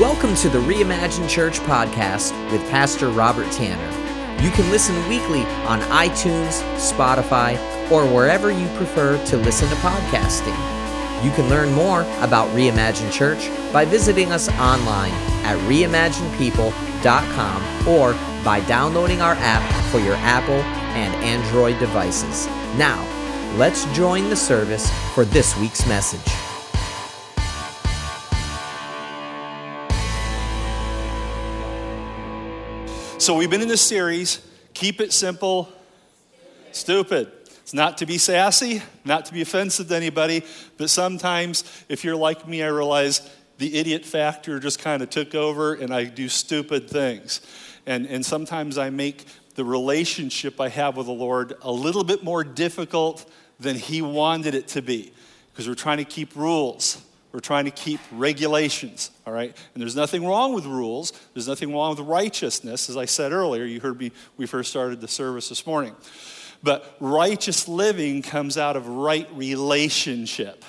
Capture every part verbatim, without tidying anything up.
Welcome to the Reimagine Church podcast with Pastor Robert Tanner. You can listen weekly on iTunes, Spotify, or wherever you prefer to listen to podcasting. You can learn more about Reimagine Church by visiting us online at reimagine people dot com or by downloading our app for your Apple and Android devices. Now, let's join the service for this week's message. So we've been in this series, Keep It Simple Stupid. It's not to be sassy, not to be offensive to anybody, but sometimes if you're like me, I realize the idiot factor just kind of took over and I do stupid things. And, and sometimes I make the relationship I have with the Lord a little bit more difficult than He wanted it to be, because we're trying to keep rules. We're trying to keep regulations, all right? And there's nothing wrong with rules. There's nothing wrong with righteousness. As I said earlier, you heard me, we first started the service this morning. But righteous living comes out of right relationship,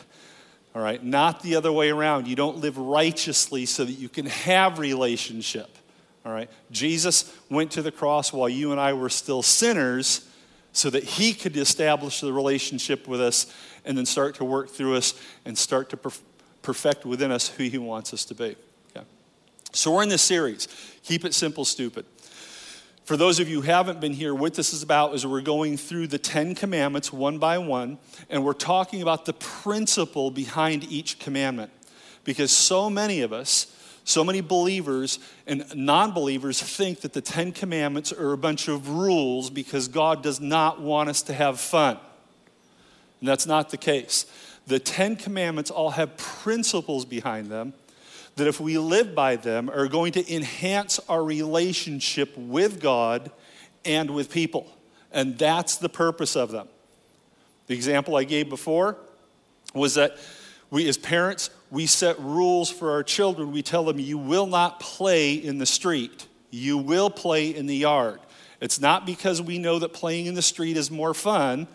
all right? Not the other way around. You don't live righteously so that you can have relationship, all right? Jesus went to the cross while you and I were still sinners so that He could establish the relationship with us and then start to work through us and start to perform. perfect within us who He wants us to be. Okay. So we're in this series, Keep It Simple, Stupid. For those of you who haven't been here, what this is about is we're going through the Ten Commandments one by one, and we're talking about the principle behind each commandment. Because so many of us, so many believers and non-believers think that the Ten Commandments are a bunch of rules because God does not want us to have fun. And that's not the case. The Ten Commandments all have principles behind them that if we live by them are going to enhance our relationship with God and with people. And that's the purpose of them. The example I gave before was that we as parents, we set rules for our children. We tell them, you will not play in the street. You will play in the yard. It's not because we know that playing in the street is more fun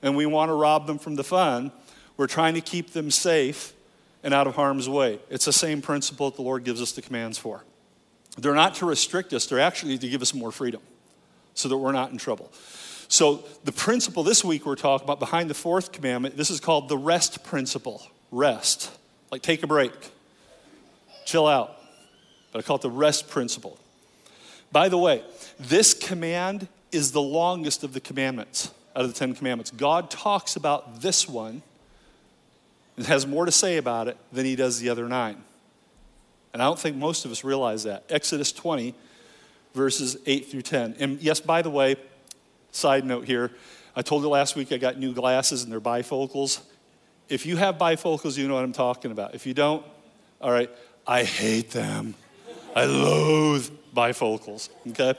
and we want to rob them from the fun. We're trying to keep them safe and out of harm's way. It's the same principle that the Lord gives us the commands for. They're not to restrict us. They're actually to give us more freedom so that we're not in trouble. So the principle this week we're talking about behind the fourth commandment, this is called the rest principle. Rest. Like take a break. Chill out. But I call it the rest principle. By the way, this command is the longest of the commandments, out of the Ten Commandments. God talks about this one and has more to say about it than He does the other nine. And I don't think most of us realize that. Exodus twenty, verses eight through ten. And yes, by the way, side note here, I told you last week I got new glasses and they're bifocals. If you have bifocals, you know what I'm talking about. If you don't, all right, I hate them. I loathe bifocals, okay?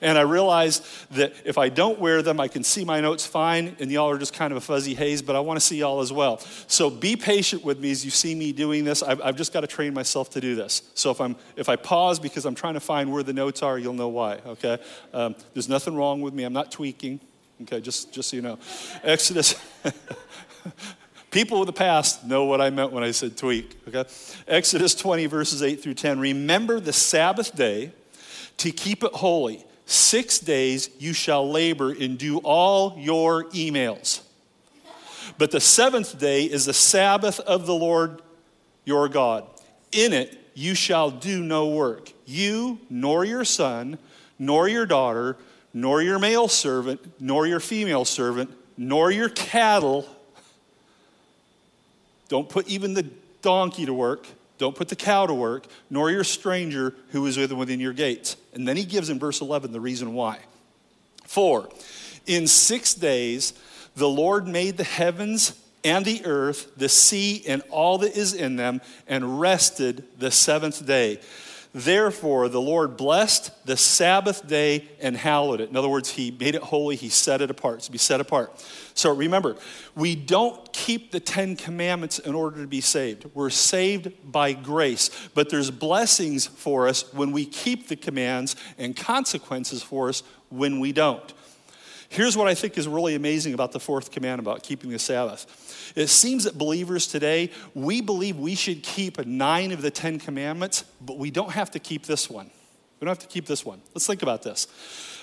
And I realized that if I don't wear them, I can see my notes fine, and y'all are just kind of a fuzzy haze, but I want to see y'all as well. So be patient with me as you see me doing this. I've, I've just got to train myself to do this. So if I'm if I pause because I'm trying to find where the notes are, you'll know why, okay? Um, there's nothing wrong with me. I'm not tweaking, okay? Just, just so you know. Exodus... People of the past know what I meant when I said tweak, okay? Exodus twenty, verses eight through ten. Remember the Sabbath day to keep it holy. Six days you shall labor and do all your emails. But the seventh day is the Sabbath of the Lord your God. In it you shall do no work. You, nor your son, nor your daughter, nor your male servant, nor your female servant, nor your cattle. Don't put even the donkey to work. Don't put the cow to work, nor your stranger who is within your gates. And then He gives in verse eleven the reason why. For in six days the Lord made the heavens and the earth, the sea and all that is in them, and rested the seventh day. Therefore the Lord blessed the Sabbath day and hallowed it. In other words, He made it holy. He set it apart. It's to be set apart. So remember, we don't keep the Ten Commandments in order to be saved. We're saved by grace. But there's blessings for us when we keep the commands and consequences for us when we don't. Here's what I think is really amazing about the fourth commandment, about keeping the Sabbath. It seems that believers today, we believe we should keep nine of the Ten Commandments, but we don't have to keep this one. We don't have to keep this one. Let's think about this.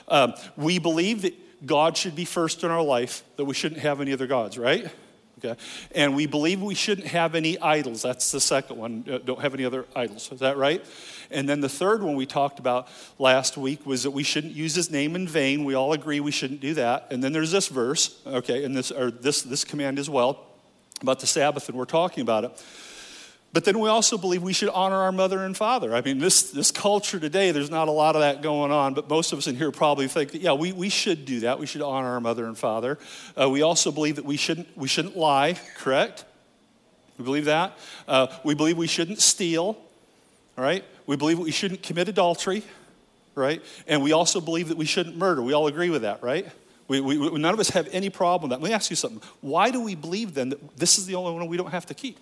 Um, we believe that God should be first in our life, that we shouldn't have any other gods, right? Okay. And we believe we shouldn't have any idols. That's the second one. Don't have any other idols. Is that right? And then the third one we talked about last week was that we shouldn't use his name in vain. We all agree we shouldn't do that. And then there's this verse, okay, and this or this this command as well about the Sabbath, and we're talking about it. But then we also believe we should honor our mother and father. I mean, this this culture today, there's not a lot of that going on, but most of us in here probably think that, yeah, we, we should do that. We should honor our mother and father. Uh, we also believe that we shouldn't we shouldn't lie, correct? We believe that. Uh, we believe we shouldn't steal, all right? We believe we shouldn't commit adultery, right? And we also believe that we shouldn't murder. We all agree with that, right? We, we, we, none of us have any problem with that. Let me ask you something. Why do we believe then that this is the only one we don't have to keep?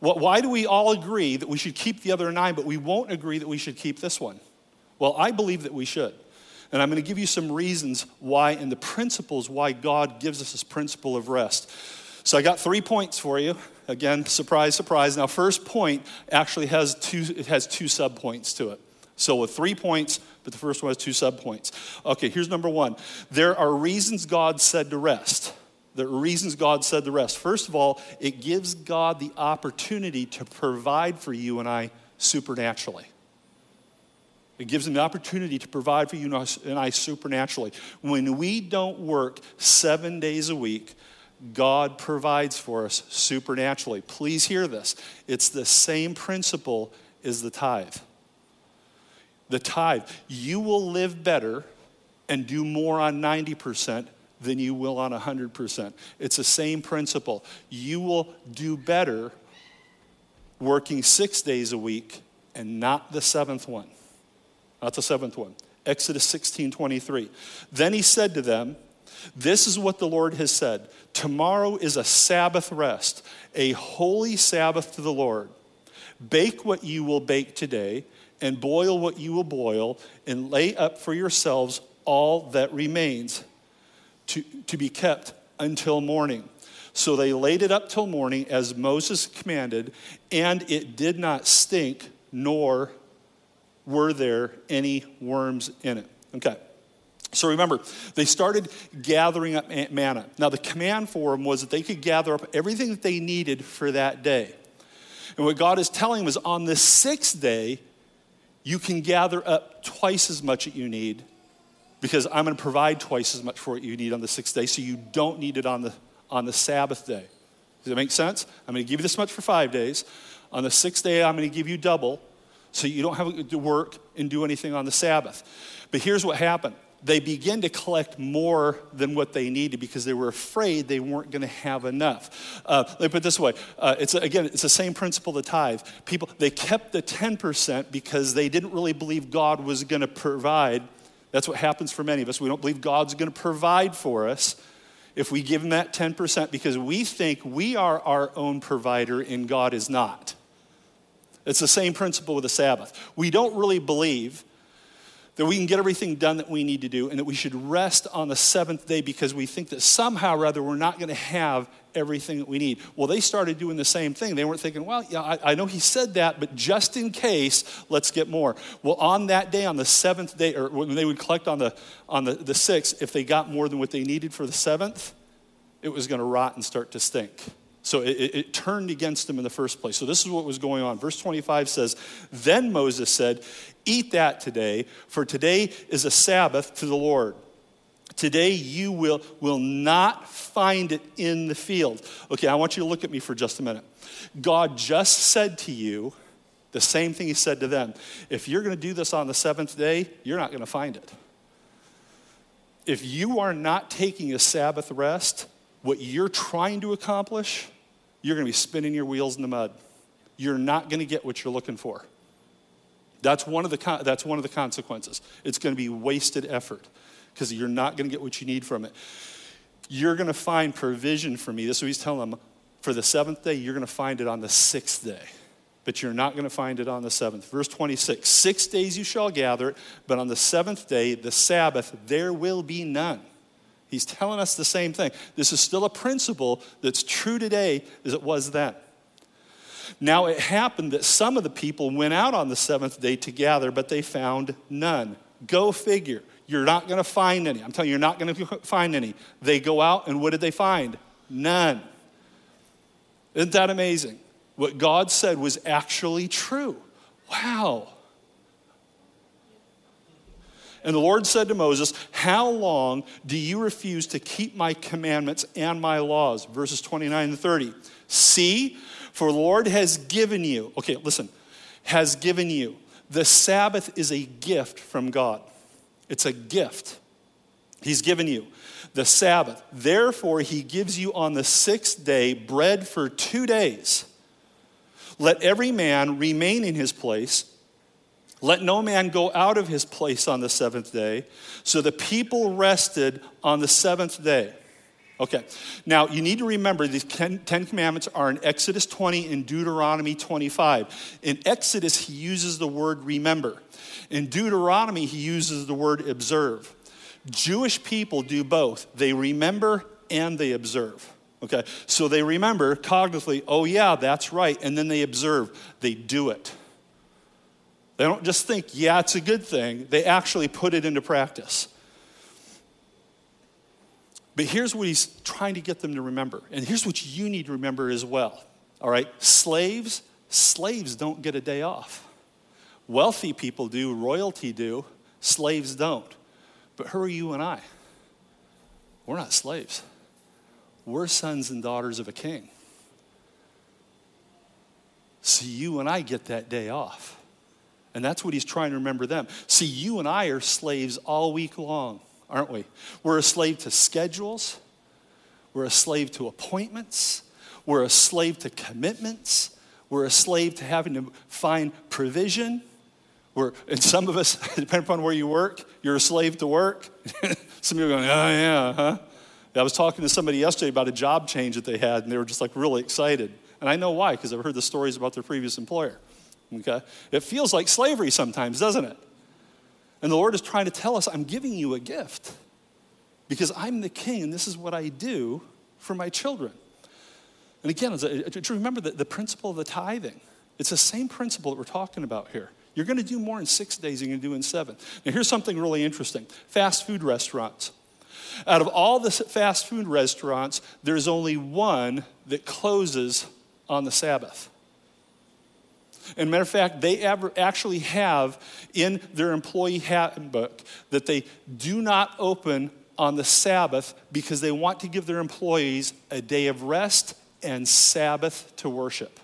Why do we all agree that we should keep the other nine, but we won't agree that we should keep this one? Well, I believe that we should. And I'm going to give you some reasons why and the principles why God gives us this principle of rest. So I got three points for you. Again, surprise, surprise. Now, first point actually has two, it has two sub-points to it. So with three points, but the first one has two sub-points. Okay, here's number one. There are reasons God said to rest. The reasons God said the rest. First of all, it gives God the opportunity to provide for you and I supernaturally. It gives him the opportunity to provide for you and I supernaturally. When we don't work seven days a week, God provides for us supernaturally. Please hear this. It's the same principle as the tithe. The tithe. You will live better and do more on ninety percent than you will on one hundred percent. It's the same principle. You will do better working six days a week and not the seventh one. Not the seventh one. Exodus sixteen twenty-three. Then he said to them, "This is what the Lord has said. Tomorrow is a Sabbath rest, a holy Sabbath to the Lord. Bake what you will bake today, and boil what you will boil, and lay up for yourselves all that remains To, to be kept until morning." So they laid it up till morning as Moses commanded, and it did not stink, nor were there any worms in it. Okay, so remember, they started gathering up manna. Now the command for them was that they could gather up everything that they needed for that day. And what God is telling them is on the sixth day, you can gather up twice as much that you need, because I'm going to provide twice as much for what you need on the sixth day, so you don't need it on the on the Sabbath day. Does that make sense? I'm going to give you this much for five days. On the sixth day, I'm going to give you double, so you don't have to work and do anything on the Sabbath. But here's what happened. They began to collect more than what they needed because they were afraid they weren't going to have enough. Uh, let me put it this way. Uh, it's again, it's the same principle, the tithe. People, they kept the ten percent because they didn't really believe God was going to provide. That's what happens for many of us. We don't believe God's going to provide for us if we give him that ten percent because we think we are our own provider and God is not. It's the same principle with the Sabbath. We don't really believe that we can get everything done that we need to do and that we should rest on the seventh day because we think that somehow or other we're not going to have everything that we need. Well, they started doing the same thing. They weren't thinking, well, yeah, I, I know he said that, but just in case, let's get more. Well, on that day, on the seventh day, or when they would collect on the on the, the sixth, if they got more than what they needed for the seventh, it was going to rot and start to stink. So it, it, it turned against them in the first place. So this is what was going on. Verse twenty-five says, "Then Moses said, 'Eat that today, for today is a Sabbath to the Lord. Today you will, will not find it in the field.'" Okay, I want you to look at me for just a minute. God just said to you the same thing he said to them. If you're going to do this on the seventh day, you're not going to find it. If you are not taking a Sabbath rest, what you're trying to accomplish, you're going to be spinning your wheels in the mud. You're not going to get what you're looking for. That's one of the, that's one of the consequences. It's going to be wasted effort, because you're not going to get what you need from it. You're going to find provision for me. This is what he's telling them. For the seventh day, you're going to find it on the sixth day. but you're not going to find it on the seventh. Verse twenty-six, six days you shall gather it, but on the seventh day, the Sabbath, there will be none. He's telling us the same thing. This is still a principle that's true today as it was then. Now it happened that some of the people went out on the seventh day to gather, but they found none. Go figure. You're not gonna find any. I'm telling you, you're not gonna find any. They go out, and what did they find? None. Isn't that amazing? What God said was actually true. Wow. And the Lord said to Moses, how long do you refuse to keep my commandments and my laws? Verses twenty-nine and thirty. See, for the Lord has given you, okay, listen, has given you. The Sabbath is a gift from God. It's a gift he's given you, the Sabbath. Therefore, he gives you on the sixth day bread for two days. Let every man remain in his place. Let no man go out of his place on the seventh day. So the people rested on the seventh day. Okay, now you need to remember these Ten Commandments are in Exodus twenty and Deuteronomy twenty-five. In Exodus, he uses the word remember. In Deuteronomy, he uses the word observe. Jewish people do both. They remember and they observe, okay? So they remember cognitively, oh yeah, that's right, and then they observe. They do it. They don't just think, yeah, it's a good thing. They actually put it into practice. But here's what he's trying to get them to remember. And here's what you need to remember as well. All right, slaves, slaves don't get a day off. Wealthy people do, royalty do, slaves don't. But who are you and I? We're not slaves. We're sons and daughters of a king. So you and I get that day off. And that's what he's trying to remember them. See, you and I are slaves all week long, aren't we? We're a slave to schedules. We're a slave to appointments. We're a slave to commitments. We're a slave to having to find provision. We're, and some of us, depending upon where you work, you're a slave to work. Some of you are going, oh yeah, huh? I was talking to somebody yesterday about a job change that they had, and they were just like really excited. And I know why, because I've heard the stories about their previous employer, okay? It feels like slavery sometimes, doesn't it? And the Lord is trying to tell us, I'm giving you a gift because I'm the king and this is what I do for my children. And again, remember the principle of the tithing. It's the same principle that we're talking about here. You're gonna do more in six days than you're gonna do in seven. Now here's something really interesting. Fast food restaurants. Out of all the fast food restaurants, there's only one that closes on the Sabbath. And matter of fact, they actually have in their employee handbook that they do not open on the Sabbath because they want to give their employees a day of rest and Sabbath to worship.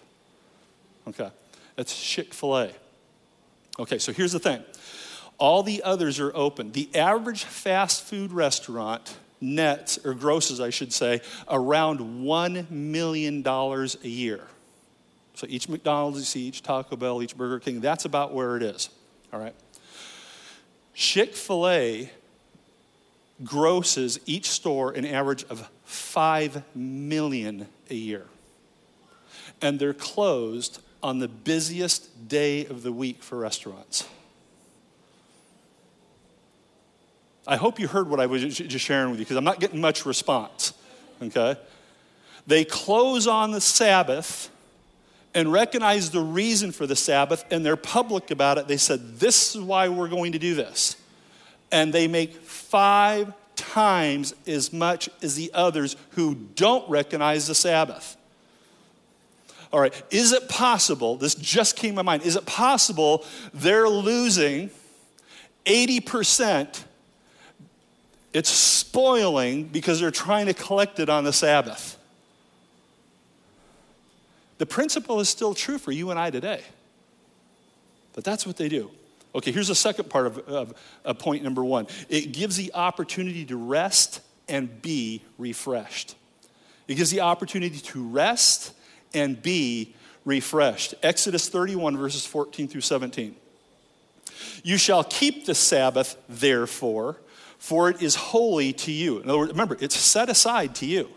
Okay, that's Chick-fil-A. Okay, so here's the thing. All the others are open. The average fast food restaurant nets, or grosses, I should say, around one million dollars a year. So each McDonald's you see, each Taco Bell, each Burger King, that's about where it is, all right? Chick-fil-A grosses each store an average of five million dollars a year. And they're closed on the busiest day of the week for restaurants. I hope you heard what I was just sharing with you because I'm not getting much response, okay? They close on the Sabbath and recognize the reason for the Sabbath, and they're public about it. They said, this is why we're going to do this. And they make five times as much as the others who don't recognize the Sabbath. All right, is it possible, this just came to my mind, is it possible they're losing eighty percent? It's spoiling because they're trying to collect it on the Sabbath. The principle is still true for you and I today. But that's what they do. Okay, here's the second part of, of, of point number one. It gives the opportunity to rest and be refreshed. It gives the opportunity to rest and be refreshed. Exodus thirty-one, verses fourteen through seventeen. You shall keep the Sabbath, therefore, for it is holy to you. In other words, remember, it's set aside to you.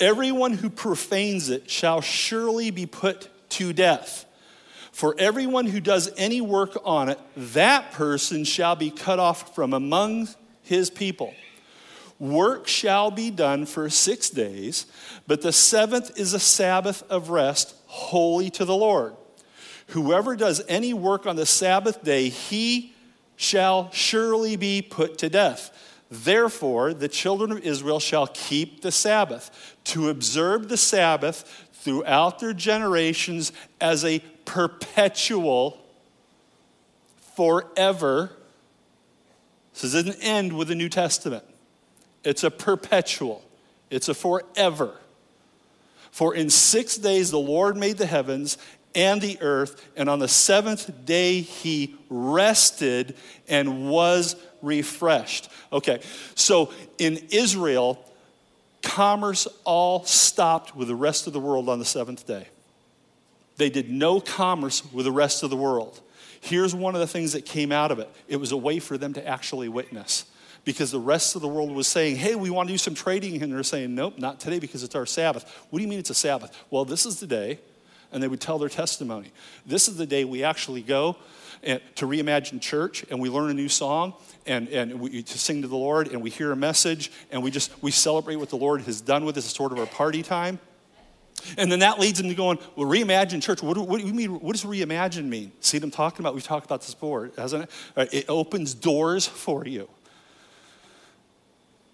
Everyone who profanes it shall surely be put to death. For everyone who does any work on it, that person shall be cut off from among his people. Work shall be done for six days, but the seventh is a Sabbath of rest, holy to the Lord. Whoever does any work on the Sabbath day, he shall surely be put to death. Therefore, the children of Israel shall keep the Sabbath, to observe the Sabbath throughout their generations as a perpetual, forever. This doesn't end with the New Testament. It's a perpetual. It's a forever. For in six days the Lord made the heavens and the earth, and on the seventh day he rested and was refreshed. Okay, so in Israel, commerce all stopped with the rest of the world on the seventh day. They did no commerce with the rest of the world. Here's one of the things that came out of it. It was a way for them to actually witness, because the rest of the world was saying, hey, we want to do some trading. And they're saying, nope, not today, because it's our Sabbath. What do you mean it's a Sabbath? Well, this is the day. And they would tell their testimony. This is the day we actually go and, to Reimagine Church, and we learn a new song, and, and we to sing to the Lord, and we hear a message, and we just we celebrate what the Lord has done with us. It's sort of our party time. And then that leads them to going, well, Reimagine Church, what do, what do you mean? What does Reimagine mean? See what I'm talking about? We've talked about this before, hasn't it? Right, it opens doors for you.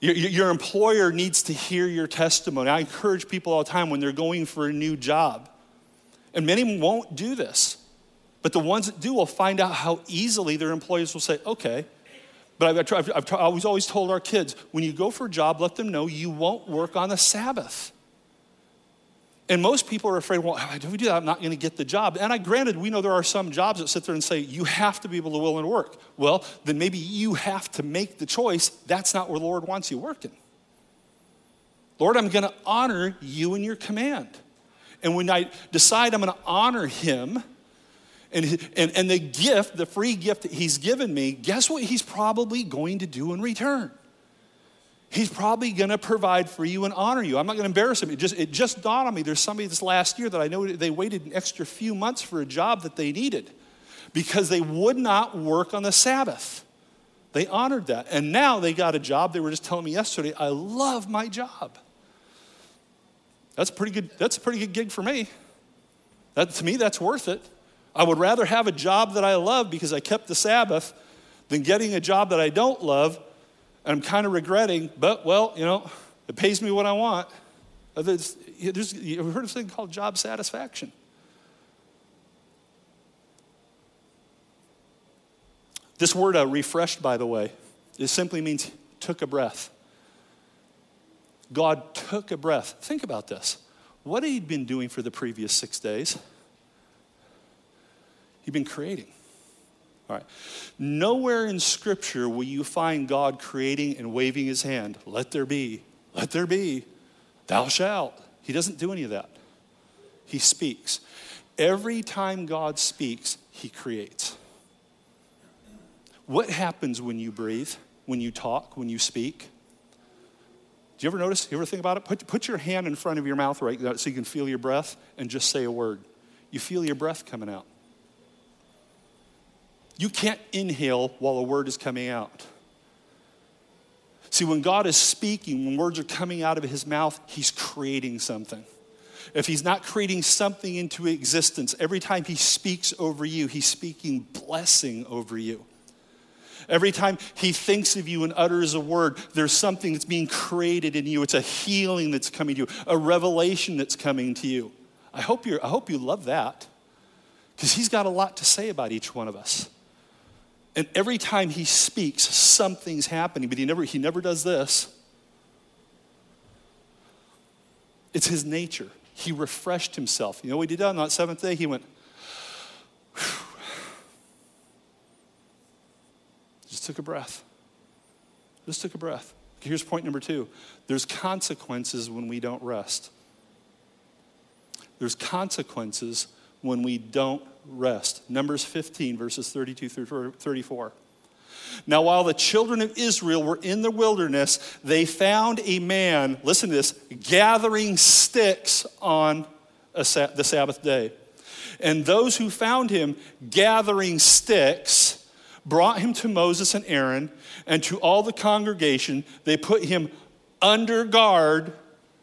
Your, your employer needs to hear your testimony. I encourage people all the time when they're going for a new job. And many won't do this. But the ones that do will find out how easily their employees will say, okay. But I've, I've, I've, I've always told our kids, when you go for a job, let them know you won't work on the Sabbath. And most people are afraid, well, if we do that, I'm not going to get the job. And I granted, we know there are some jobs that sit there and say, you have to be able to will and work. Well, then maybe you have to make the choice. That's not where the Lord wants you working. Lord, I'm going to honor you and your command. And when I decide I'm going to honor him and, and, and the gift, the free gift that he's given me, guess what he's probably going to do in return? He's probably going to provide for you and honor you. I'm not going to embarrass him. It just, it just dawned on me. There's somebody this last year that I know they waited an extra few months for a job that they needed because they would not work on the Sabbath. They honored that. And now they got a job. They were just telling me yesterday, I love my job. That's pretty good. That's a pretty good gig for me. That, to me, that's worth it. I would rather have a job that I love because I kept the Sabbath than getting a job that I don't love and I'm kind of regretting, but, well, you know, it pays me what I want. There's, there's, you've heard of something called job satisfaction. This word, uh, refreshed, by the way, it simply means took a breath. God took a breath. Think about this. What had he been doing for the previous six days? He'd been creating. All right. Nowhere in Scripture will you find God creating and waving his hand. Let there be. Let there be. Thou shalt. He doesn't do any of that. He speaks. Every time God speaks, he creates. What happens when you breathe, when you talk, when you speak? Do you ever notice, you ever think about it? Put, put your hand in front of your mouth right now so you can feel your breath and just say a word. You feel your breath coming out. You can't inhale while a word is coming out. See, when God is speaking, when words are coming out of his mouth, he's creating something. If he's not creating something into existence, every time he speaks over you, he's speaking blessing over you. Every time he thinks of you and utters a word, there's something that's being created in you. It's a healing that's coming to you, a revelation that's coming to you. I hope you I hope you love that, because he's got a lot to say about each one of us. And every time he speaks, something's happening, but he never he never does this. It's his nature. He refreshed himself. You know what he did on that seventh day? He went, whew. Just took a breath. Just took a breath. Here's point number two. There's consequences when we don't rest. There's consequences when we don't rest. Numbers fifteen, verses thirty-two through thirty-four. Now, while the children of Israel were in the wilderness, they found a man, listen to this, gathering sticks on a sa- the Sabbath day. And those who found him gathering sticks brought him to Moses and Aaron and to all the congregation. They put him under guard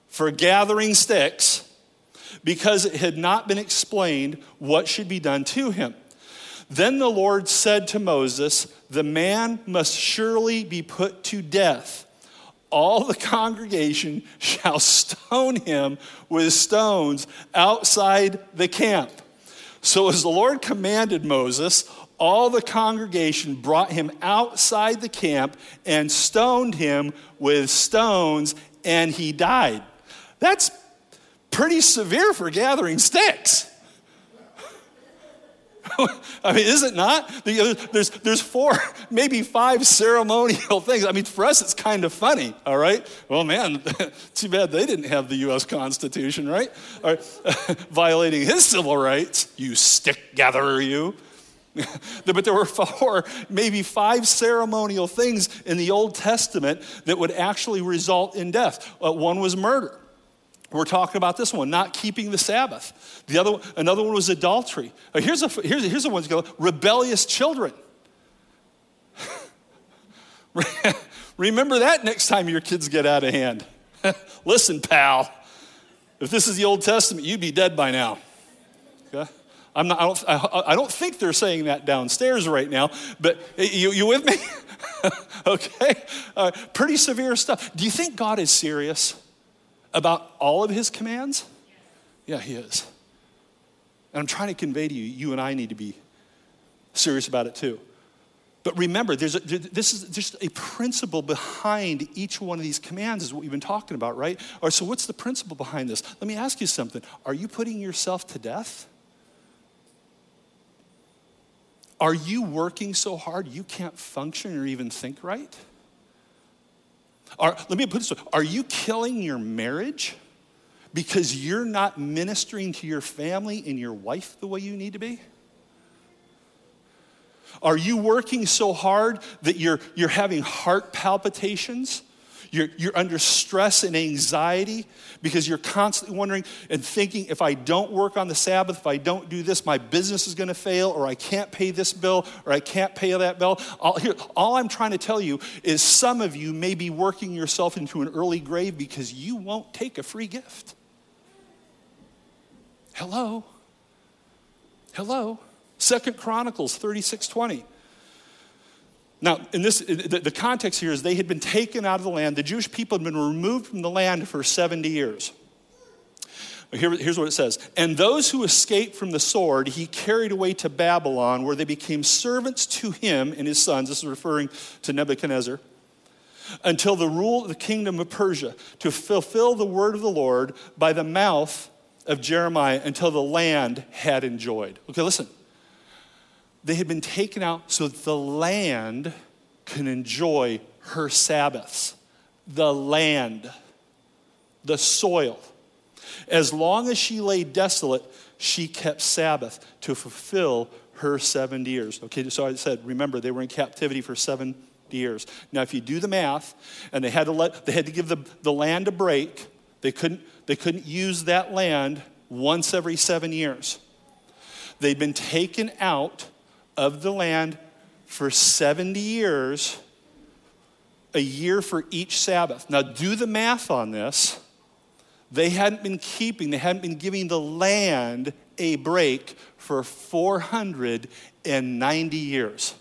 for gathering sticks because it had not been explained what should be done to him. Then the Lord said to Moses, "The man must surely be put to death. All the congregation shall stone him with stones outside the camp." So as the Lord commanded Moses, all the congregation brought him outside the camp and stoned him with stones, and he died. That's pretty severe for gathering sticks. I mean, is it not? There's there's four, maybe five ceremonial things. I mean, for us, it's kind of funny, all right? Well, man, too bad they didn't have the U S Constitution, right? All right. Violating his civil rights, you stick gatherer, you. But there were four, maybe five ceremonial things in the Old Testament that would actually result in death. Uh, one was murder. We're talking about this one, not keeping the Sabbath. The other one, another one was adultery. Here's a here's here's the one's going rebellious children. Remember that next time your kids get out of hand. Listen, pal, if this is the Old Testament, you'd be dead by now. Okay? I'm not. I don't. I, I don't think they're saying that downstairs right now. But you you with me? Okay. Uh, pretty severe stuff. Do you think God is serious about all of his commands? Yeah, he is. And I'm trying to convey to you, you and I need to be serious about it too. But remember, there's a, this is just a principle behind each one of these commands is what we've been talking about, right? Or so what's the principle behind this? Let me ask you something. Are you putting yourself to death? Are you working so hard you can't function or even think right? Are, let me put this way. Are you killing your marriage because you're not ministering to your family and your wife the way you need to be? Are you working so hard that you're you're having heart palpitations? You're, you're under stress and anxiety because you're constantly wondering and thinking, if I don't work on the Sabbath, if I don't do this, my business is going to fail, or I can't pay this bill, or I can't pay that bill. All, here, all I'm trying to tell you is some of you may be working yourself into an early grave because you won't take a free gift. Hello? Hello? Second Chronicles thirty-six twenty. Now, in this, the context here is they had been taken out of the land. The Jewish people had been removed from the land for seventy years. Here, here's what it says. And those who escaped from the sword, he carried away to Babylon, where they became servants to him and his sons. This is referring to Nebuchadnezzar. Until the rule of the kingdom of Persia, to fulfill the word of the Lord by the mouth of Jeremiah, until the land had enjoyed. Okay, listen. They had been taken out so that the land can enjoy her Sabbaths. The land, the soil. As long as she lay desolate, she kept Sabbath to fulfill her seventy years. Okay, so I said, remember, they were in captivity for seventy years. Now, if you do the math, and they had to let, they had to give the, the land a break. They couldn't, they couldn't use that land once every seven years. They'd been taken out of the land for seventy years, a year for each Sabbath. Now do the math on this. They hadn't been keeping, they hadn't been giving the land a break for four hundred ninety years.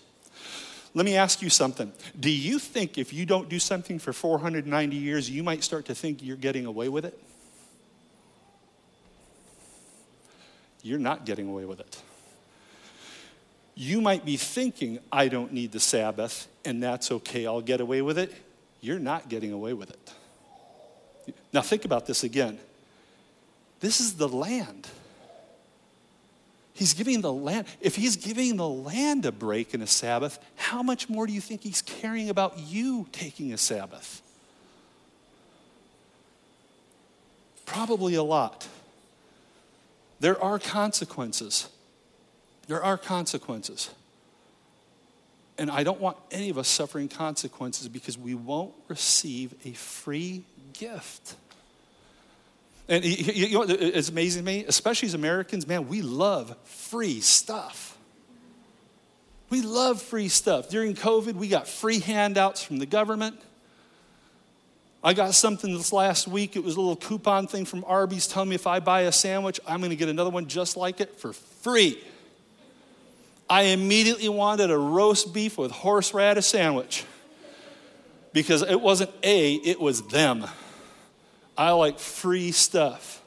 Let me ask you something. Do you think if you don't do something for four hundred ninety years, you might start to think you're getting away with it? You're not getting away with it. You might be thinking, I don't need the Sabbath, and that's okay, I'll get away with it. You're not getting away with it. Now think about this again. This is the land. He's giving the land. If he's giving the land a break in a Sabbath, how much more do you think he's caring about you taking a Sabbath? Probably a lot. There are consequences. There are consequences. And I don't want any of us suffering consequences because we won't receive a free gift. And you know, it's amazing to me, especially as Americans, man, we love free stuff. We love free stuff. During COVID, we got free handouts from the government. I got something this last week. It was a little coupon thing from Arby's telling me if I buy a sandwich, I'm going to get another one just like it for free. I immediately wanted a roast beef with horseradish sandwich because it wasn't A, it was them. I like free stuff.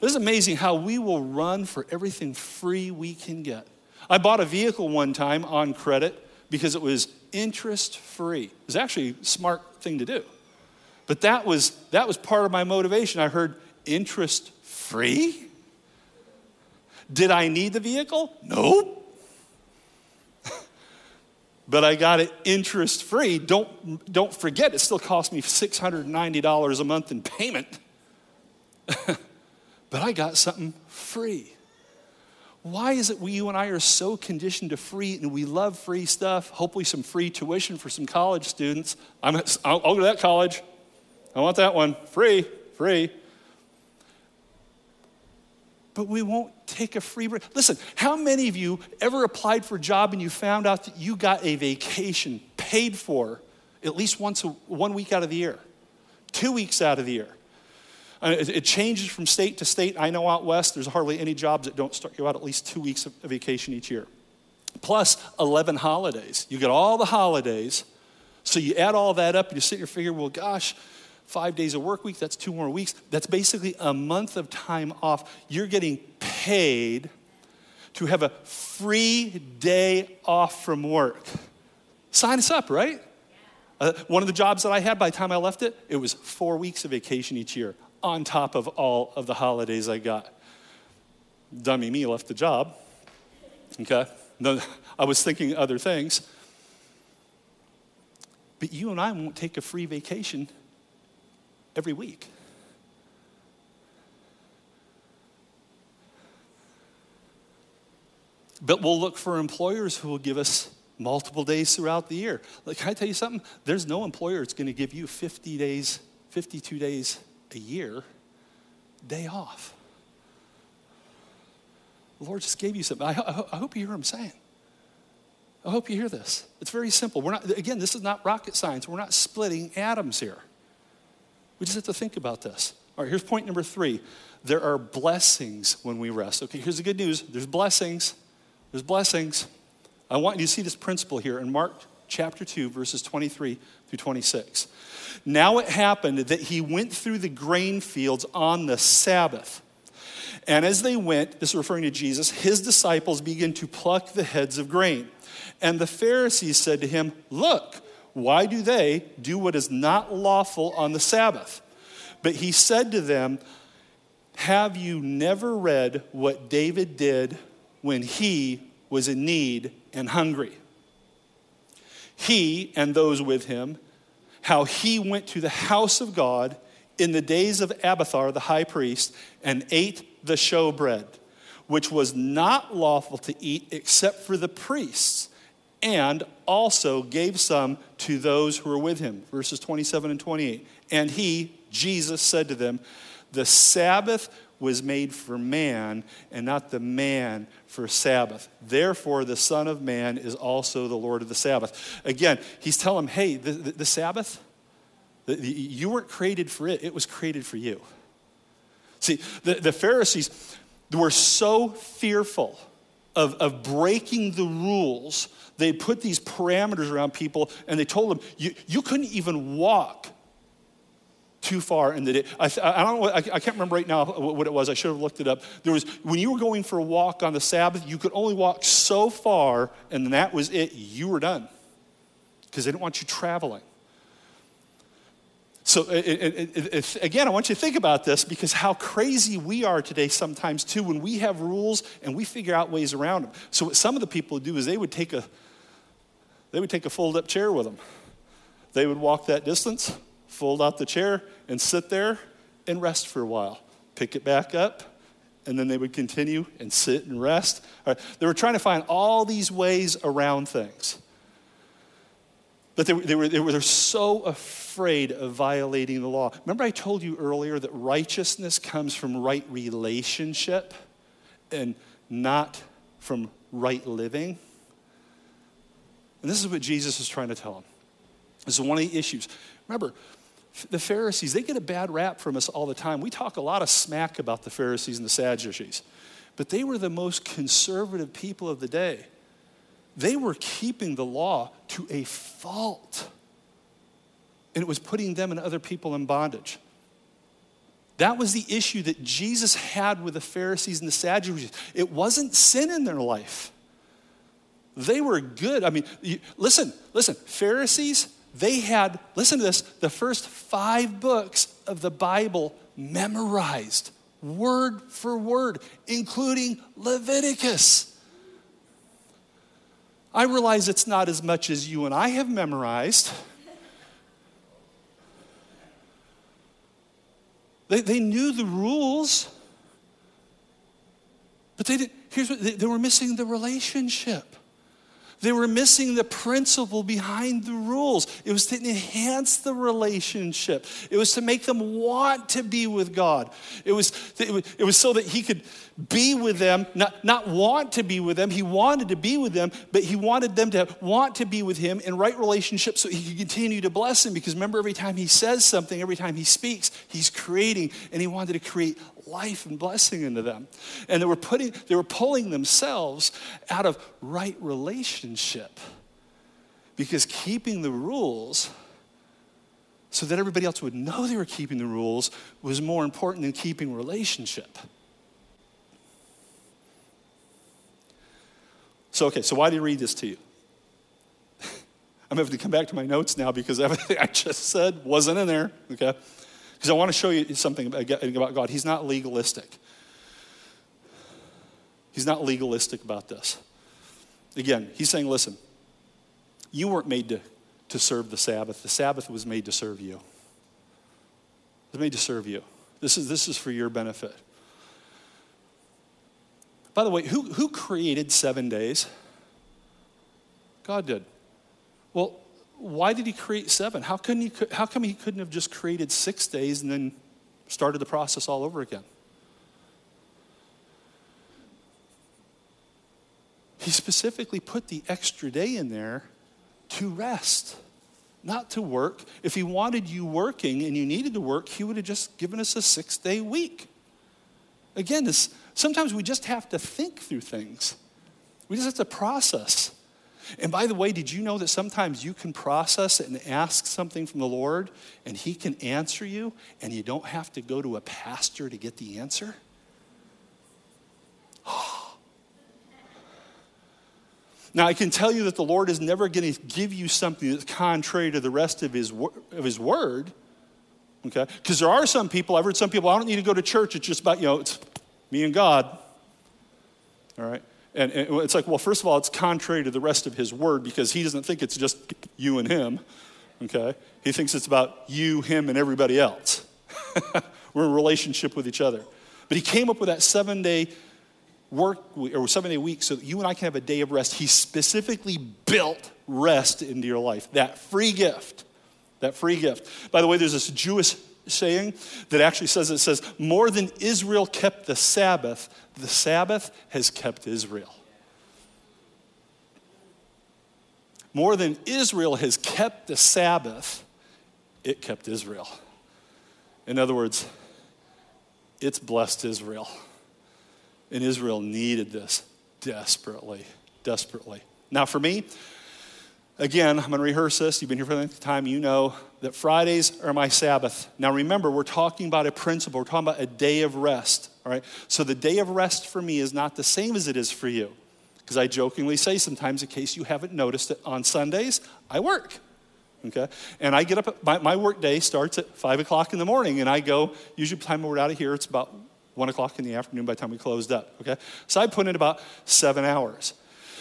It's amazing how we will run for everything free we can get. I bought a vehicle one time on credit because it was interest free. It was actually a smart thing to do. But that was that was part of my motivation. I heard interest free? Did I need the vehicle? Nope. But I got it interest free. Don't don't forget, it still cost me six hundred ninety dollars a month in payment. But I got something free. Why is it we, you and I are so conditioned to free, and we love free stuff? Hopefully some free tuition for some college students. I'm at, I'll, I'll go to that college. I want that one. Free, free. But we won't take a free break. Listen, how many of you ever applied for a job and you found out that you got a vacation paid for at least once a, one week out of the year, two weeks out of the year? I mean, it, it changes from state to state. I know out west, there's hardly any jobs that don't start you out at least two weeks of vacation each year. Plus eleven holidays. You get all the holidays. So you add all that up and you sit and figure, well, gosh, five days a work week, that's two more weeks. That's basically a month of time off. You're getting paid to have a free day off from work. Sign us up, right? Uh, one of the jobs that I had, by the time I left it, it was four weeks of vacation each year on top of all of the holidays I got. Dummy me left the job, okay? I was thinking other things. But you and I won't take a free vacation every week. But we'll look for employers who will give us multiple days throughout the year. Like, can I tell you something? There's no employer that's going to give you fifty days, fifty-two days a year, day off. The Lord just gave you something. I, ho- I hope you hear what I'm saying. I hope you hear this. It's very simple. We're not, again, this is not rocket science. We're not splitting atoms here. We just have to think about this. All right, here's point number three. There are blessings when we rest. Okay, here's the good news. There's blessings. There's blessings. I want you to see this principle here in Mark chapter two, verses twenty-three through twenty-six. Now it happened that he went through the grain fields on the Sabbath. And as they went, this is referring to Jesus, his disciples began to pluck the heads of grain. And the Pharisees said to him, "Look, why do they do what is not lawful on the Sabbath?" But he said to them, "Have you never read what David did when he was in need and hungry? He and those with him, how he went to the house of God in the days of Abiathar the high priest and ate the showbread, which was not lawful to eat except for the priests, and also gave some to those who were with him." Verses twenty-seven and twenty-eight. And he, Jesus, said to them, "The Sabbath was made for man, and not the man for Sabbath. Therefore, the Son of Man is also the Lord of the Sabbath." Again, he's telling them, hey, the, the, the Sabbath, the, the, you weren't created for it. It was created for you. See, the, the Pharisees were so fearful Of, of breaking the rules, they put these parameters around people, and they told them, you, you couldn't even walk too far in the day. I, I don't know, I, I can't remember right now what it was. I should have looked it up. There was, when you were going for a walk on the Sabbath, you could only walk so far, and that was it. You were done, because they didn't want you traveling. So it, it, it, it, again, I want you to think about this, because how crazy we are today sometimes too, when we have rules and we figure out ways around them. So what some of the people would do is they would take a, they would take a fold-up chair with them. They would walk that distance, fold out the chair, and sit there and rest for a while. Pick it back up, and then they would continue and sit and rest. All right. They were trying to find all these ways around things. But they, they, were, they were so afraid of violating the law. Remember I told you earlier that righteousness comes from right relationship and not from right living? And this is what Jesus is trying to tell them. This is one of the issues. Remember, the Pharisees, they get a bad rap from us all the time. We talk a lot of smack about the Pharisees and the Sadducees, but they were the most conservative people of the day. They were keeping the law to a fault, and it was putting them and other people in bondage. That was the issue that Jesus had with the Pharisees and the Sadducees. It wasn't sin in their life. They were good. I mean, you, listen, listen, Pharisees, they had, listen to this, the first five books of the Bible memorized, word for word, including Leviticus. I realize it's not as much as you and I have memorized. They, they knew the rules, but they didn't, here's what, they, they were missing the relationship. They were missing the principle behind the rules. It was to enhance the relationship. It was to make them want to be with God. It was, it was so that he could be with them, not, not want to be with them. He wanted to be with them, but he wanted them to want to be with him in right relationship so he could continue to bless them. Because remember, every time he says something, every time he speaks, he's creating, and he wanted to create life and blessing into them. And they were putting, they were pulling themselves out of right relationship because keeping the rules so that everybody else would know they were keeping the rules was more important than keeping relationship. So, okay, so why did I read this to you? I'm having to come back to my notes now because everything I just said wasn't in there, okay? Because I want to show you something about God. He's not legalistic. He's not legalistic about this. Again, he's saying, listen, you weren't made to, to serve the Sabbath. The Sabbath was made to serve you. It was made to serve you. This is, this is for your benefit. By the way, who, who created seven days? God did. Well, why did he create seven? How couldn't he, how come he couldn't have just created six days and then started the process all over again? He specifically put the extra day in there to rest, not to work. If he wanted you working and you needed to work, he would have just given us a six-day week. Again, this, sometimes we just have to think through things. We just have to process. And by the way, did you know that sometimes you can process and ask something from the Lord and he can answer you and you don't have to go to a pastor to get the answer? Now, I can tell you that the Lord is never going to give you something that's contrary to the rest of his, of his word, okay? Because there are some people, I've heard some people, I don't need to go to church. It's just about, you know, it's me and God, all right? And it's like, well, first of all, it's contrary to the rest of his word because he doesn't think it's just you and him, okay? He thinks it's about you, him, and everybody else. We're in relationship with each other. But he came up with that seven-day work or seven-day week so that you and I can have a day of rest. He specifically built rest into your life, that free gift, that free gift. By the way, there's this Jewish saying that actually says, it says, more than Israel kept the Sabbath, the Sabbath has kept Israel. More than Israel has kept the Sabbath, it kept Israel. In other words, it's blessed Israel. And Israel needed this desperately, desperately. Now for me, again, I'm going to rehearse this. You've been here for a long time. You know that Fridays are my Sabbath. Now remember, we're talking about a principle. We're talking about a day of rest, all right? So the day of rest for me is not the same as it is for you. Because I jokingly say sometimes, in case you haven't noticed it, on Sundays, I work, okay? And I get up, at, my, my work day starts at five o'clock in the morning, and I go, usually by the time we're out of here, it's about one o'clock in the afternoon by the time we closed up, okay? So I put in about seven hours.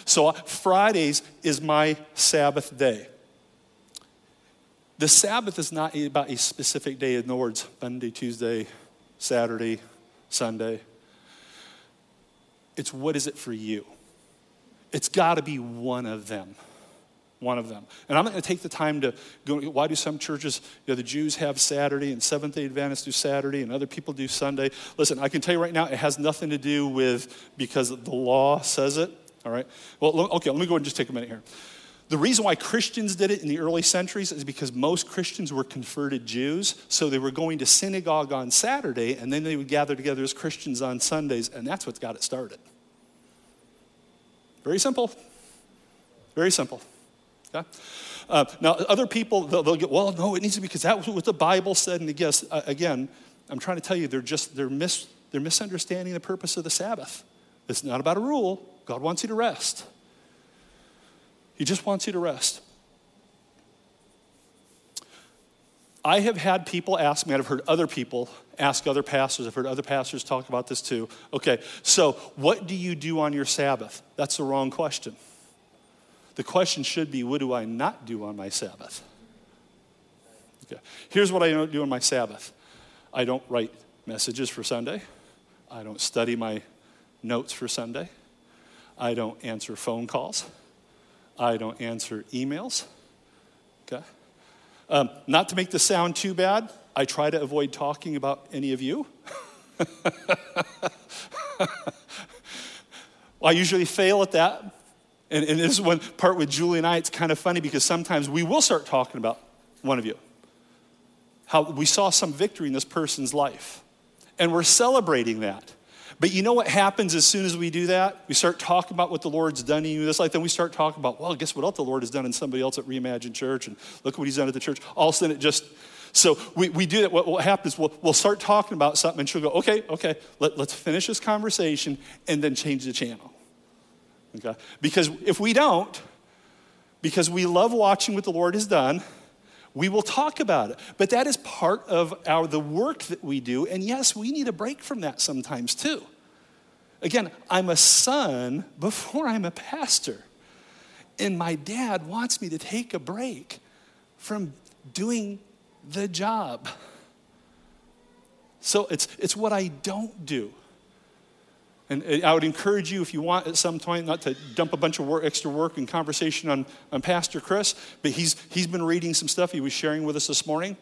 So Fridays is my Sabbath day. The Sabbath is not about a specific day. In other words, Monday, Tuesday, Saturday, Sunday. It's what is it for you? It's gotta be one of them. one of them. And I'm not going to take the time to go, why do some churches, you know, the Jews have Saturday and Seventh-day Adventists do Saturday and other people do Sunday. Listen, I can tell you right now, it has nothing to do with because the law says it, all right? Well, okay, let me go ahead and just take a minute here. The reason why Christians did it in the early centuries is because most Christians were converted Jews, so they were going to synagogue on Saturday, and then they would gather together as Christians on Sundays, and that's what got it started. Very simple. Very simple. Okay? Uh, now, other people, they'll, they'll get, well, no, it needs to be because that was what the Bible said, and yes, uh, again, I'm trying to tell you, they're just, they're, mis, they're misunderstanding the purpose of the Sabbath. It's not about a rule. God wants you to rest. He just wants you to rest. I have had people ask me, and I've heard other people ask other pastors, I've heard other pastors talk about this too. Okay, so what do you do on your Sabbath? That's the wrong question. The question should be, what do I not do on my Sabbath? Okay, here's what I don't do on my Sabbath. I don't write messages for Sunday. I don't study my notes for Sunday. I don't answer phone calls. I don't answer emails, okay? Um, not to make this sound too bad, I try to avoid talking about any of you. Well, I usually fail at that. And, and this is one part with Julie and I, it's kind of funny because sometimes we will start talking about one of you. How we saw some victory in this person's life. And we're celebrating that. But you know what happens as soon as we do that? We start talking about what the Lord's done in you this life. Then we start talking about, well, guess what else the Lord has done in somebody else at Reimagine Church? And look what he's done at the church. All of a sudden it just, so we, we do that. What, what happens, we'll, we'll start talking about something and she'll go, okay, okay, let, let's finish this conversation and then change the channel. Okay? Because if we don't, because we love watching what the Lord has done, we will talk about it, but that is part of our the work that we do, and yes, we need a break from that sometimes too. Again, I'm a son before I'm a pastor, and my dad wants me to take a break from doing the job. So it's it's what I don't do. And I would encourage you, if you want at some point, not to dump a bunch of work, extra work and conversation on, on Pastor Chris, but he's he's been reading some stuff he was sharing with us this morning.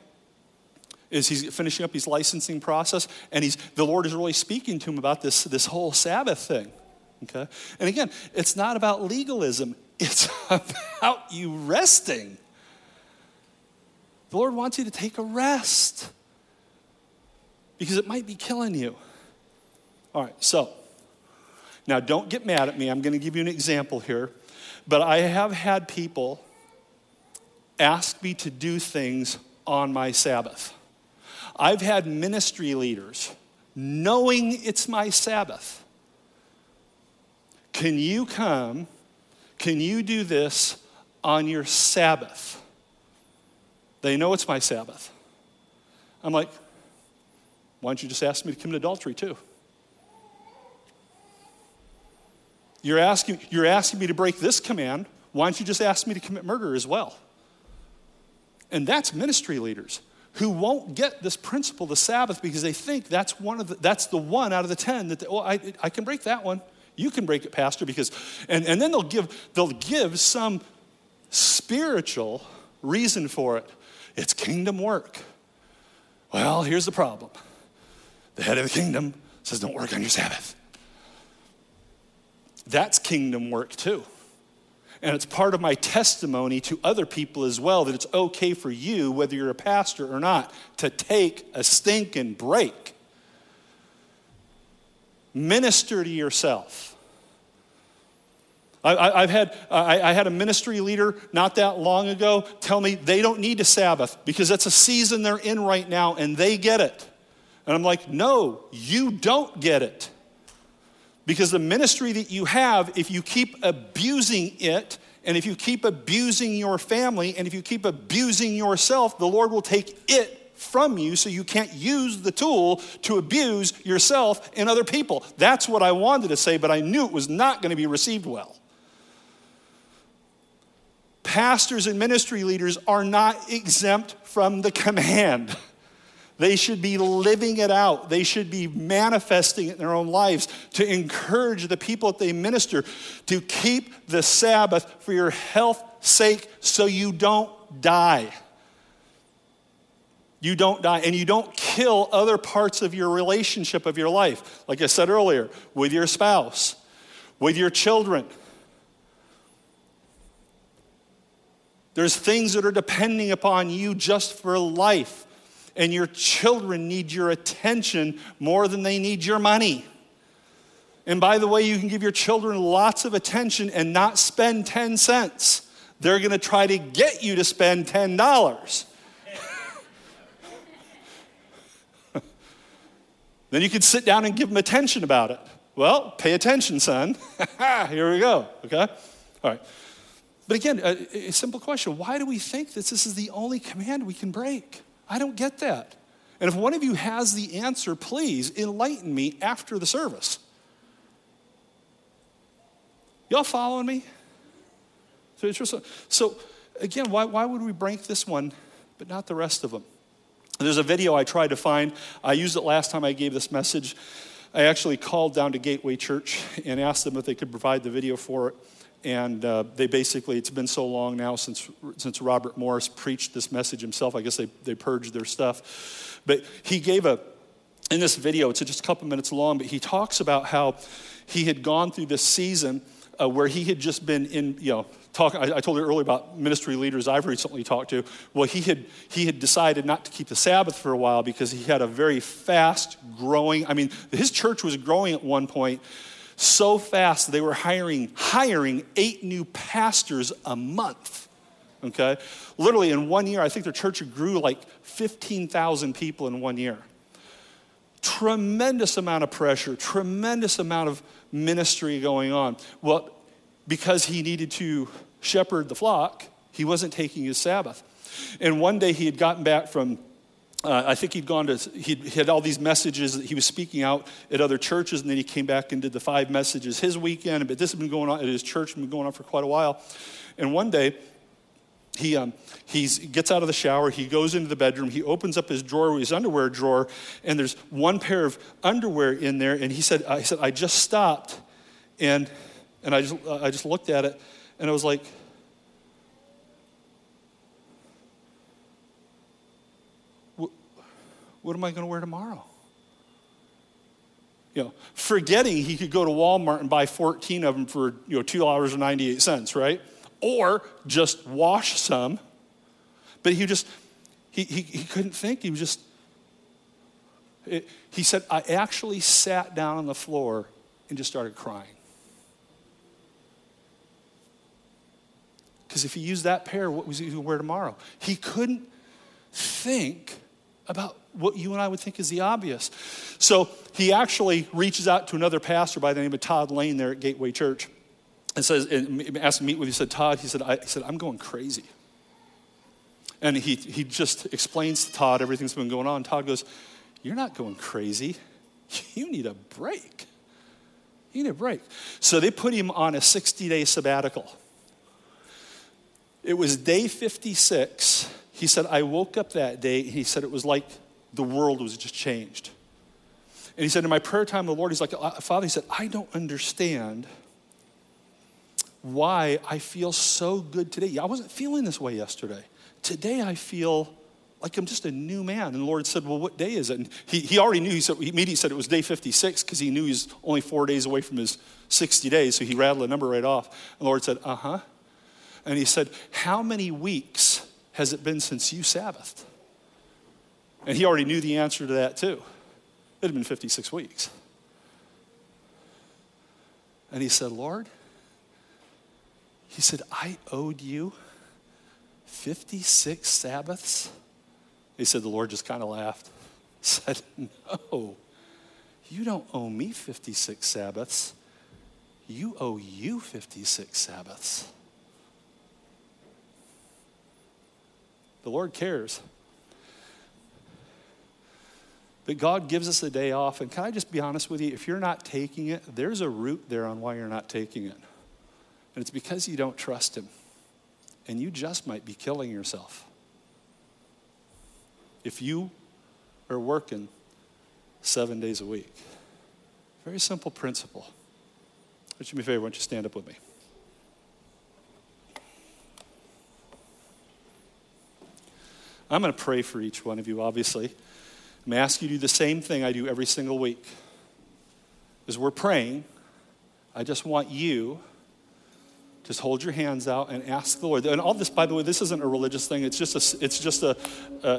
Is he's finishing up his licensing process, and he's the Lord is really speaking to him about this, this whole Sabbath thing, okay? And again, it's not about legalism. It's about you resting. The Lord wants you to take a rest because it might be killing you. All right, so... Now, don't get mad at me. I'm going to give you an example here. But I have had people ask me to do things on my Sabbath. I've had ministry leaders, knowing it's my Sabbath, can you come, can you do this on your Sabbath? They know it's my Sabbath. I'm like, why don't you just ask me to commit adultery too? You're asking, you're asking me to break this command. Why don't you just ask me to commit murder as well? And that's ministry leaders who won't get this principle, the Sabbath, because they think that's one of the, that's the one out of the ten that they, well, I I can break that one. You can break it, Pastor, because and, and then they'll give they'll give some spiritual reason for it. It's kingdom work. Well, here's the problem. The head of the kingdom says, don't work on your Sabbath. That's kingdom work too. And it's part of my testimony to other people as well that it's okay for you, whether you're a pastor or not, to take a stinking break. Minister to yourself. I, I, I've had, I, I had a ministry leader not that long ago tell me they don't need a Sabbath because that's a season they're in right now and they get it. And I'm like, no, you don't get it. Because the ministry that you have, if you keep abusing it, and if you keep abusing your family, and if you keep abusing yourself, the Lord will take it from you so you can't use the tool to abuse yourself and other people. That's what I wanted to say, but I knew it was not going to be received well. Pastors and ministry leaders are not exempt from the command. They should be living it out. They should be manifesting it in their own lives to encourage the people that they minister to keep the Sabbath for your health, sake so you don't die. You don't die, and you don't kill other parts of your relationship of your life. Like I said earlier, with your spouse, with your children. There's things that are depending upon you just for life, and your children need your attention more than they need your money. And by the way, you can give your children lots of attention and not spend ten cents. They're gonna try to get you to spend ten dollars. Then you can sit down and give them attention about it. Well, pay attention, son. Here we go, okay? All right. But again, a, a simple question. Why do we think that this is the only command we can break? I don't get that. And if one of you has the answer, please enlighten me after the service. Y'all following me? So, so again, why, why would we break this one but not the rest of them? There's a video I tried to find. I used it last time I gave this message. I actually called down to Gateway Church and asked them if they could provide the video for it. And uh, they basically, it's been so long now since since Robert Morris preached this message himself. I guess they, they purged their stuff. But he gave a, in this video, it's just a couple minutes long, but he talks about how he had gone through this season uh, where he had just been in, you know, talk, I, I told you earlier about ministry leaders I've recently talked to. Well, he had he had decided not to keep the Sabbath for a while because he had a very fast growing, I mean, his church was growing at one point, so fast they were hiring hiring eight new pastors a month, okay? Literally in one year, I think their church grew like fifteen thousand people in one year. Tremendous amount of pressure, tremendous amount of ministry going on. Well, because he needed to shepherd the flock, he wasn't taking his Sabbath. And one day he had gotten back from Uh, I think he'd gone to, he had all these messages that he was speaking out at other churches, and then he came back and did the five messages his weekend, but this had been going on at his church, been going on for quite a while. And one day, he um, he's, gets out of the shower, he goes into the bedroom, he opens up his drawer, his underwear drawer, and there's one pair of underwear in there, and he said, I said, I just stopped, and and I just I just looked at it, and I was like, what am I gonna wear tomorrow? You know, forgetting he could go to Walmart and buy fourteen of them for, you know, two dollars and ninety-eight cents, right? Or just wash some. But he just, he he, he couldn't think, he was just, it, he said, I actually sat down on the floor and just started crying. Because if he used that pair, what was he gonna wear tomorrow? He couldn't think about what you and I would think is the obvious. So he actually reaches out to another pastor by the name of Todd Lane there at Gateway Church and says, and asked him to meet with him. He said, Todd, he said, I, he said, I'm going crazy. And he, he just explains to Todd everything that's been going on. Todd goes, you're not going crazy. You need a break. You need a break. So they put him on a sixty-day sabbatical. It was day fifty-six. He said, I woke up that day, and he said it was like the world was just changed. And he said, in my prayer time, the Lord, he's like, Father, he said, I don't understand why I feel so good today. I wasn't feeling this way yesterday. Today I feel like I'm just a new man. And the Lord said, well, what day is it? And he, he already knew. He said, he immediately said it was day fifty-six because he knew he's only four days away from his sixty days. So he rattled a number right off. And the Lord said, uh-huh. And he said, how many weeks has it been since you Sabbathed? And he already knew the answer to that too. It had been fifty-six weeks. And he said, Lord, he said, I owed you fifty-six Sabbaths. He said, the Lord just kind of laughed. He said, no, you don't owe me fifty-six Sabbaths. You owe you fifty-six Sabbaths. The Lord cares. But God gives us a day off. And can I just be honest with you? If you're not taking it, there's a root there on why you're not taking it. And it's because you don't trust him. And you just might be killing yourself if you are working seven days a week. Very simple principle. Would you do me a favor? Why don't you stand up with me? I'm going to pray for each one of you, obviously. I'm going to ask you to do the same thing I do every single week. As we're praying, I just want you just hold your hands out and ask the Lord. And all this, by the way, this isn't a religious thing. It's just a, it's just a, a,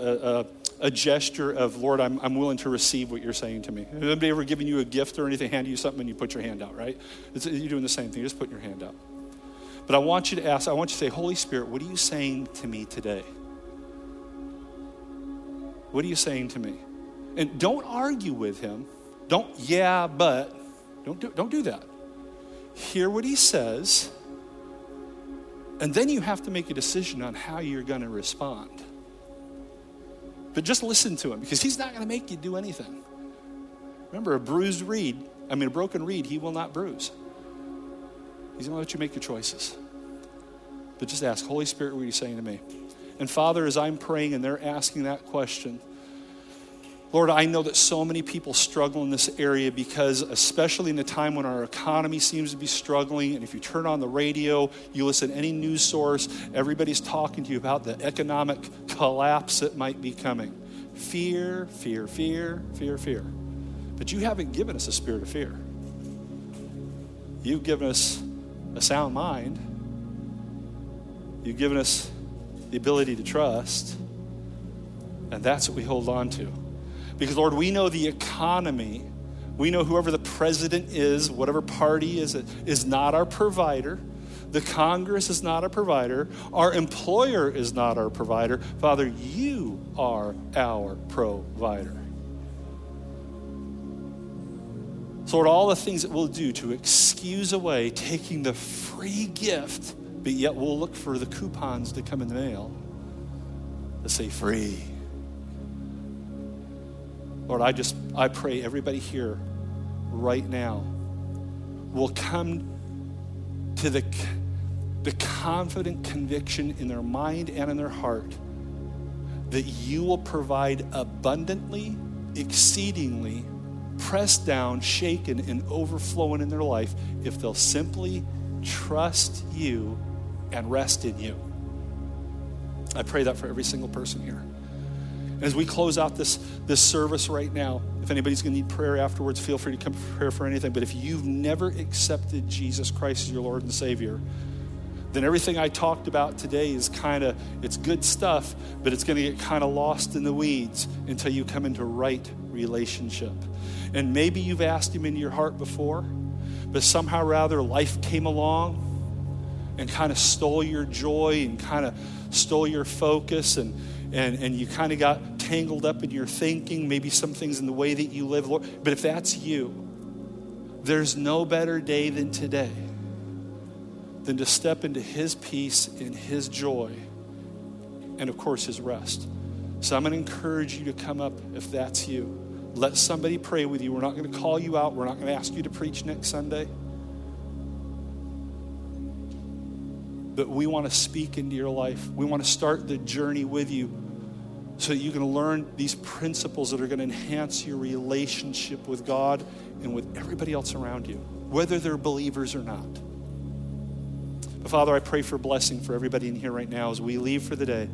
a, a gesture of, Lord, I'm, I'm willing to receive what you're saying to me. Has anybody ever given you a gift or anything, handed you something, and you put your hand out, right? It's, you're doing the same thing. You're just putting your hand out. But I want you to ask, I want you to say, Holy Spirit, what are you saying to me today? What are you saying to me? And don't argue with him. Don't, yeah, but, don't do, don't do that. Hear what he says. And then you have to make a decision on how you're going to respond. But just listen to him, because he's not going to make you do anything. Remember, a bruised reed, I mean, a broken reed, he will not bruise. He's going to let you make your choices. But just ask, Holy Spirit, what are you saying to me? And Father, as I'm praying and they're asking that question, Lord, I know that so many people struggle in this area, because especially in the time when our economy seems to be struggling, and if you turn on the radio, you listen to any news source, everybody's talking to you about the economic collapse that might be coming. Fear, fear, fear, fear, fear. But you haven't given us a spirit of fear. You've given us a sound mind. You've given us the ability to trust, and that's what we hold on to. Because, Lord, we know the economy, we know whoever the president is, whatever party is, is not our provider. The Congress is not our provider. Our employer is not our provider. Father, you are our provider. So, Lord, all the things that we'll do to excuse away taking the free gift, but yet we'll look for the coupons to come in the mail that say free. Lord, I just, I pray everybody here right now will come to the, the confident conviction in their mind and in their heart that you will provide abundantly, exceedingly, pressed down, shaken, and overflowing in their life if they'll simply trust you and rest in you. I pray that for every single person here. And as we close out this, this service right now, if anybody's gonna need prayer afterwards, feel free to come for prayer for anything. But if you've never accepted Jesus Christ as your Lord and Savior, then everything I talked about today is kind of, it's good stuff, but it's gonna get kind of lost in the weeds until you come into right relationship. And maybe you've asked him into your heart before, but somehow or other life came along and kind of stole your joy and kind of stole your focus, and And and you kind of got tangled up in your thinking, maybe some things in the way that you live, Lord. But if that's you, there's no better day than today than to step into his peace and his joy and, of course, his rest. So I'm going to encourage you to come up if that's you. Let somebody pray with you. We're not going to call you out. We're not going to ask you to preach next Sunday. But we want to speak into your life. We want to start the journey with you so that you can learn these principles that are going to enhance your relationship with God and with everybody else around you, whether they're believers or not. But Father, I pray for blessing for everybody in here right now as we leave for the day.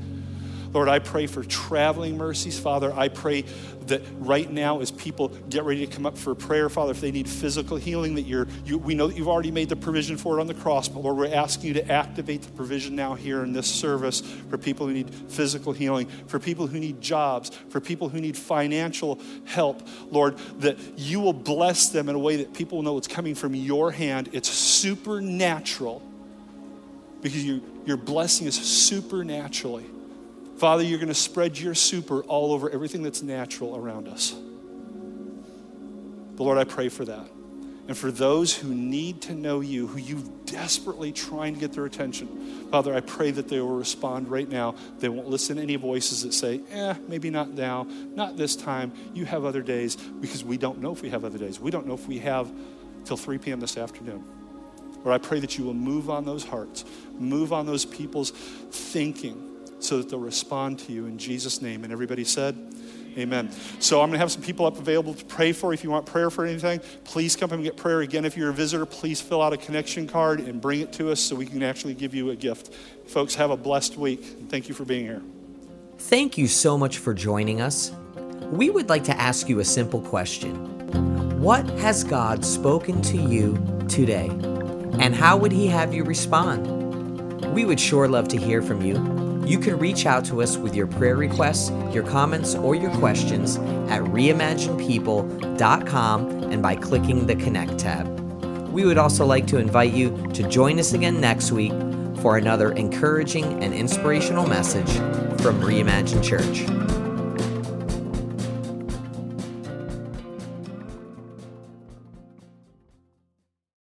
Lord, I pray for traveling mercies, Father. I pray that right now as people get ready to come up for prayer, Father, if they need physical healing, that you're, you, we know that you've already made the provision for it on the cross, but Lord, we're asking you to activate the provision now here in this service for people who need physical healing, for people who need jobs, for people who need financial help, Lord, that you will bless them in a way that people will know it's coming from your hand. It's supernatural because you, your blessing is supernaturally. Father, you're going to spread your super all over everything that's natural around us. But Lord, I pray for that. And for those who need to know you, who you've desperately trying to get their attention, Father, I pray that they will respond right now. They won't listen to any voices that say, eh, maybe not now, not this time. You have other days, because we don't know if we have other days. We don't know if we have till three p.m. this afternoon. Lord, I pray that you will move on those hearts, move on those people's thinking, so that they'll respond to you in Jesus' name. And everybody said, amen. So I'm gonna have some people up available to pray for. If you want prayer for anything, please come and get prayer. Again, if you're a visitor, please fill out a connection card and bring it to us so we can actually give you a gift. Folks, have a blessed week. And thank you for being here. Thank you so much for joining us. We would like to ask you a simple question. What has God spoken to you today? And how would He have you respond? We would sure love to hear from you. You can reach out to us with your prayer requests, your comments, or your questions at reimagine people dot com and by clicking the Connect tab. We would also like to invite you to join us again next week for another encouraging and inspirational message from Reimagine Church.